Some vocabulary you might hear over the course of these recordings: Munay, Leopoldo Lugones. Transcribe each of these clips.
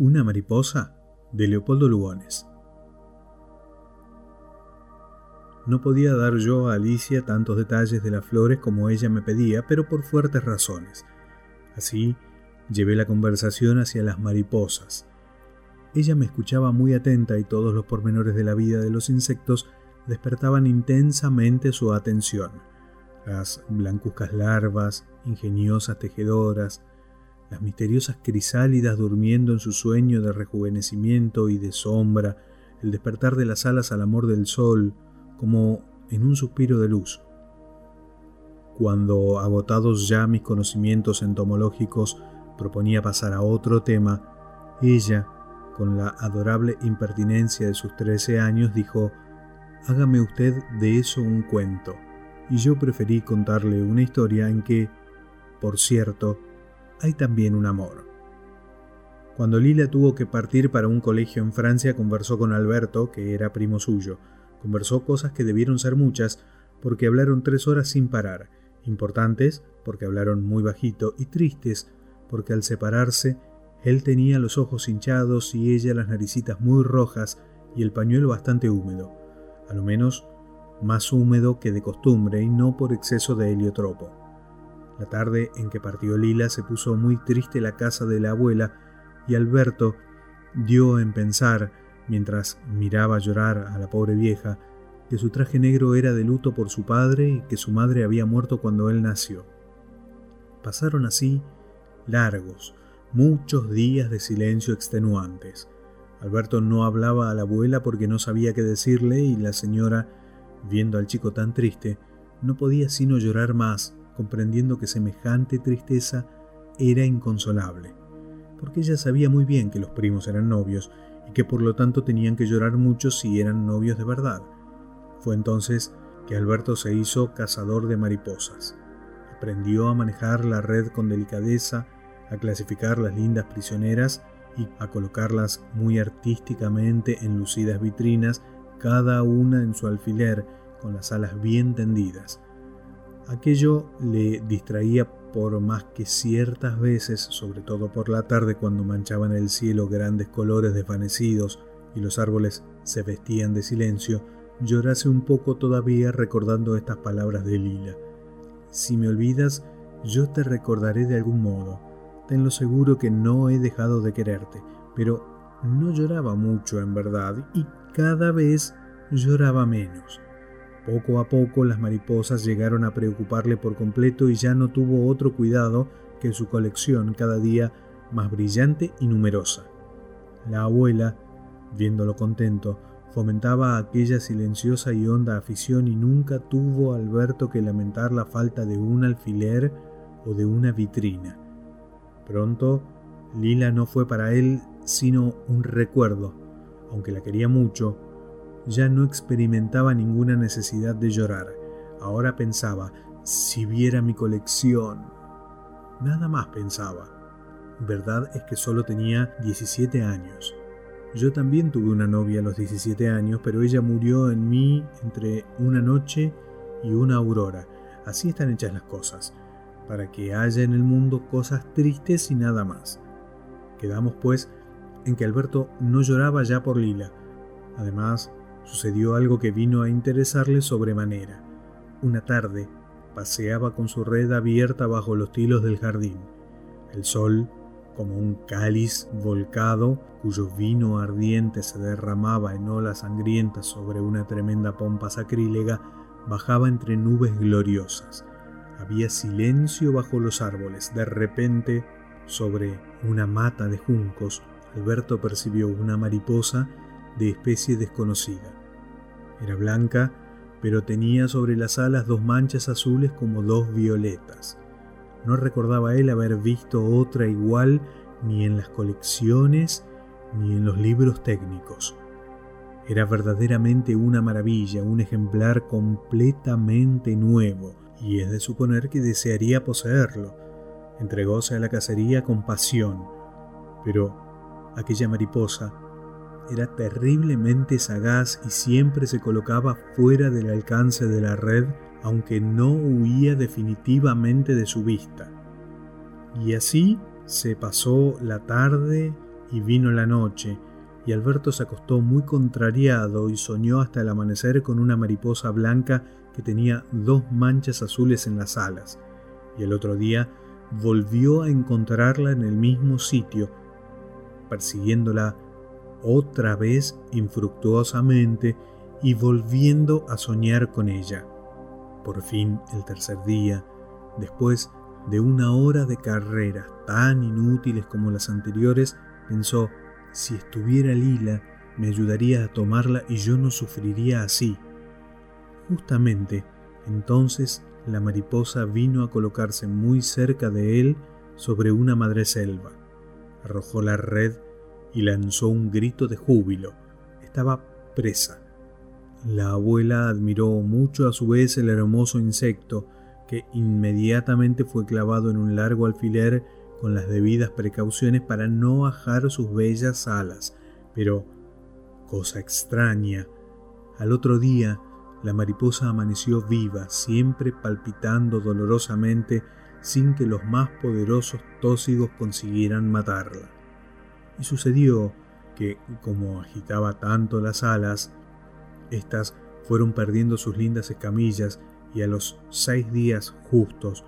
Una mariposa, de Leopoldo Lugones. No podía dar yo a Alicia tantos detalles de las flores como ella me pedía, pero por fuertes razones. Así, llevé la conversación hacia las mariposas. Ella me escuchaba muy atenta y todos los pormenores de la vida de los insectos despertaban intensamente su atención. Las blancuzcas larvas, ingeniosas tejedoras, las misteriosas crisálidas durmiendo en su sueño de rejuvenecimiento y de sombra, el despertar de las alas al amor del sol, como en un suspiro de luz. Cuando, agotados ya mis conocimientos entomológicos, proponía pasar a otro tema, ella, con la adorable impertinencia de sus 13 años, dijo: «Hágame usted de eso un cuento», y yo preferí contarle una historia en que, por cierto, hay también un amor. Cuando Lila tuvo que partir para un colegio en Francia, conversó con Alberto, que era primo suyo. Conversó cosas que debieron ser muchas, porque hablaron 3 horas sin parar, importantes, porque hablaron muy bajito, y tristes, porque al separarse, él tenía los ojos hinchados y ella las naricitas muy rojas y el pañuelo bastante húmedo, a lo menos más húmedo que de costumbre y no por exceso de heliotropo. La tarde en que partió Lila se puso muy triste la casa de la abuela y Alberto dio en pensar, mientras miraba llorar a la pobre vieja, que su traje negro era de luto por su padre y que su madre había muerto cuando él nació. Pasaron así largos, muchos días de silencio extenuantes. Alberto no hablaba a la abuela porque no sabía qué decirle y la señora, viendo al chico tan triste, no podía sino llorar más, comprendiendo que semejante tristeza era inconsolable, porque ella sabía muy bien que los primos eran novios y que por lo tanto tenían que llorar mucho si eran novios de verdad. Fue entonces que Alberto se hizo cazador de mariposas. Aprendió a manejar la red con delicadeza, a clasificar las lindas prisioneras y a colocarlas muy artísticamente en lucidas vitrinas, cada una en su alfiler, con las alas bien tendidas. Aquello le distraía por más que ciertas veces, sobre todo por la tarde cuando manchaban el cielo grandes colores desvanecidos y los árboles se vestían de silencio, llorase un poco todavía recordando estas palabras de Lila: «Si me olvidas, yo te recordaré de algún modo. Tenlo seguro que no he dejado de quererte». Pero no lloraba mucho en verdad y cada vez lloraba menos. Poco a poco las mariposas llegaron a preocuparle por completo y ya no tuvo otro cuidado que su colección cada día más brillante y numerosa. La abuela, viéndolo contento, fomentaba aquella silenciosa y honda afición y nunca tuvo Alberto que lamentar la falta de un alfiler o de una vitrina. Pronto, Lila no fue para él sino un recuerdo, aunque la quería mucho. Ya no experimentaba ninguna necesidad de llorar. Ahora pensaba: «Si viera mi colección». Nada más pensaba. Verdad es que solo tenía 17 años. Yo también tuve una novia a los 17 años, pero ella murió en mí entre una noche y una aurora. Así están hechas las cosas, para que haya en el mundo cosas tristes y nada más. Quedamos, pues, en que Alberto no lloraba ya por Lila. Además, sucedió algo que vino a interesarle sobremanera. Una tarde, paseaba con su red abierta bajo los tilos del jardín. El sol, como un cáliz volcado, cuyo vino ardiente se derramaba en olas sangrientas sobre una tremenda pompa sacrílega, bajaba entre nubes gloriosas. Había silencio bajo los árboles. De repente, sobre una mata de juncos, Alberto percibió una mariposa de especie desconocida. Era blanca, pero tenía sobre las alas 2 manchas azules como 2 violetas. No recordaba él haber visto otra igual ni en las colecciones ni en los libros técnicos. Era verdaderamente una maravilla, un ejemplar completamente nuevo, y es de suponer que desearía poseerlo. Entregóse a la cacería con pasión, pero aquella mariposa era terriblemente sagaz y siempre se colocaba fuera del alcance de la red, aunque no huía definitivamente de su vista. Y así se pasó la tarde y vino la noche, y Alberto se acostó muy contrariado y soñó hasta el amanecer con una mariposa blanca que tenía 2 manchas azules en las alas, y el otro día volvió a encontrarla en el mismo sitio, persiguiéndola otra vez infructuosamente y volviendo a soñar con ella. Por fin, el tercer día, después de 1 hora de carreras tan inútiles como las anteriores, pensó: si estuviera Lila, me ayudaría a tomarla y yo no sufriría así. Justamente, entonces la mariposa vino a colocarse muy cerca de él sobre una madreselva. Arrojó la red y lanzó un grito de júbilo. Estaba presa. La abuela admiró mucho a su vez el hermoso insecto, que inmediatamente fue clavado en un largo alfiler con las debidas precauciones para no ajar sus bellas alas. Pero, cosa extraña, al otro día la mariposa amaneció viva, siempre palpitando dolorosamente sin que los más poderosos tóxicos consiguieran matarla. Y sucedió que, como agitaba tanto las alas, estas fueron perdiendo sus lindas escamillas, y a los 6 días justos,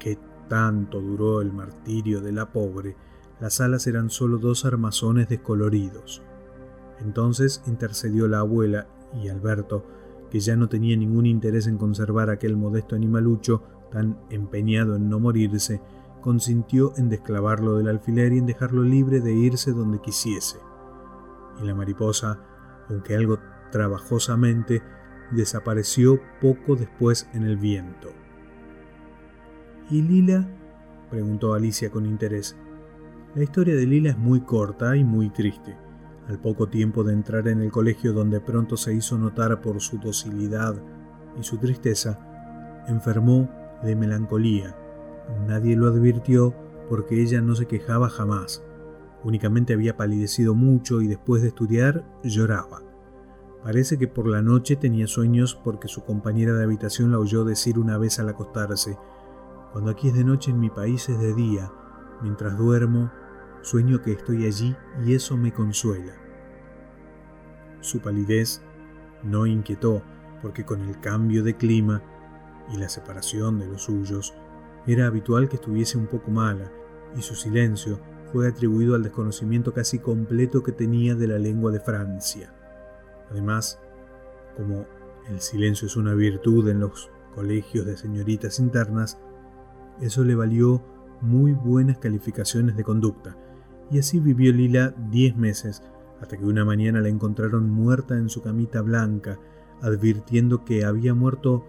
que tanto duró el martirio de la pobre, las alas eran solo 2 armazones descoloridos. Entonces intercedió la abuela, y Alberto, que ya no tenía ningún interés en conservar aquel modesto animalucho tan empeñado en no morirse, consintió en desclavarlo del alfiler y en dejarlo libre de irse donde quisiese. Y la mariposa, aunque algo trabajosamente, desapareció poco después en el viento. ¿Y Lila?, preguntó Alicia con interés. La historia de Lila es muy corta y muy triste. Al poco tiempo de entrar en el colegio, donde pronto se hizo notar por su docilidad y su tristeza, enfermó de melancolía. Nadie lo advirtió porque ella no se quejaba jamás. Únicamente había palidecido mucho y después de estudiar lloraba. Parece que por la noche tenía sueños porque su compañera de habitación la oyó decir una vez al acostarse: cuando aquí es de noche, en mi país es de día. Mientras duermo, sueño que estoy allí y eso me consuela. Su palidez no inquietó porque con el cambio de clima y la separación de los suyos, era habitual que estuviese un poco mala, y su silencio fue atribuido al desconocimiento casi completo que tenía de la lengua de Francia. Además, como el silencio es una virtud en los colegios de señoritas internas, eso le valió muy buenas calificaciones de conducta, y así vivió Lila 10 meses, hasta que una mañana la encontraron muerta en su camita blanca, advirtiendo que había muerto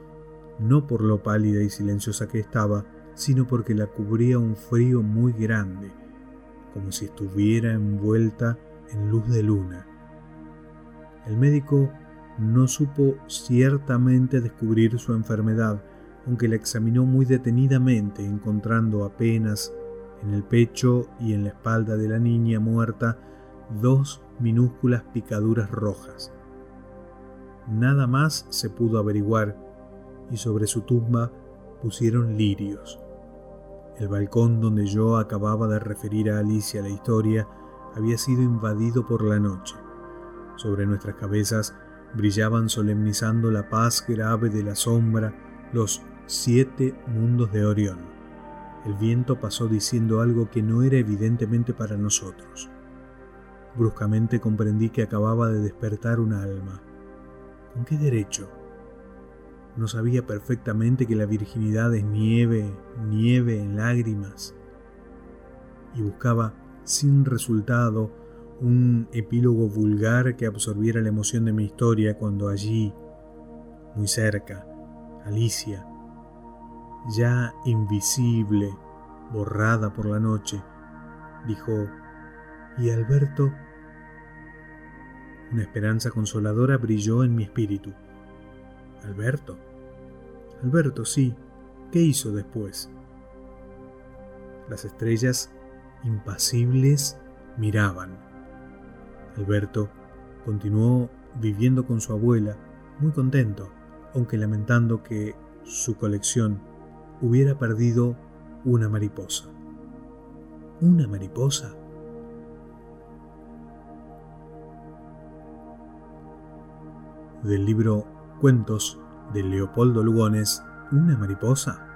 no por lo pálida y silenciosa que estaba, sino porque la cubría un frío muy grande, como si estuviera envuelta en luz de luna. El médico no supo ciertamente descubrir su enfermedad, aunque la examinó muy detenidamente, encontrando apenas en el pecho y en la espalda de la niña muerta 2 minúsculas picaduras rojas. Nada más se pudo averiguar, y sobre su tumba pusieron lirios. El balcón donde yo acababa de referir a Alicia la historia había sido invadido por la noche. Sobre nuestras cabezas brillaban, solemnizando la paz grave de la sombra, los 7 mundos de Orión. El viento pasó diciendo algo que no era evidentemente para nosotros. Bruscamente comprendí que acababa de despertar un alma. ¿Con qué derecho? No sabía perfectamente que la virginidad es nieve, nieve en lágrimas. Y buscaba, sin resultado, un epílogo vulgar que absorbiera la emoción de mi historia, cuando allí, muy cerca, Alicia, ya invisible, borrada por la noche, dijo: ¿y Alberto? Una esperanza consoladora brilló en mi espíritu. ¿Alberto? Alberto, sí. ¿Qué hizo después? Las estrellas impasibles miraban. Alberto continuó viviendo con su abuela, muy contento, aunque lamentando que su colección hubiera perdido una mariposa. ¿Una mariposa? del libro Cuentos de Leopoldo Lugones, Una mariposa.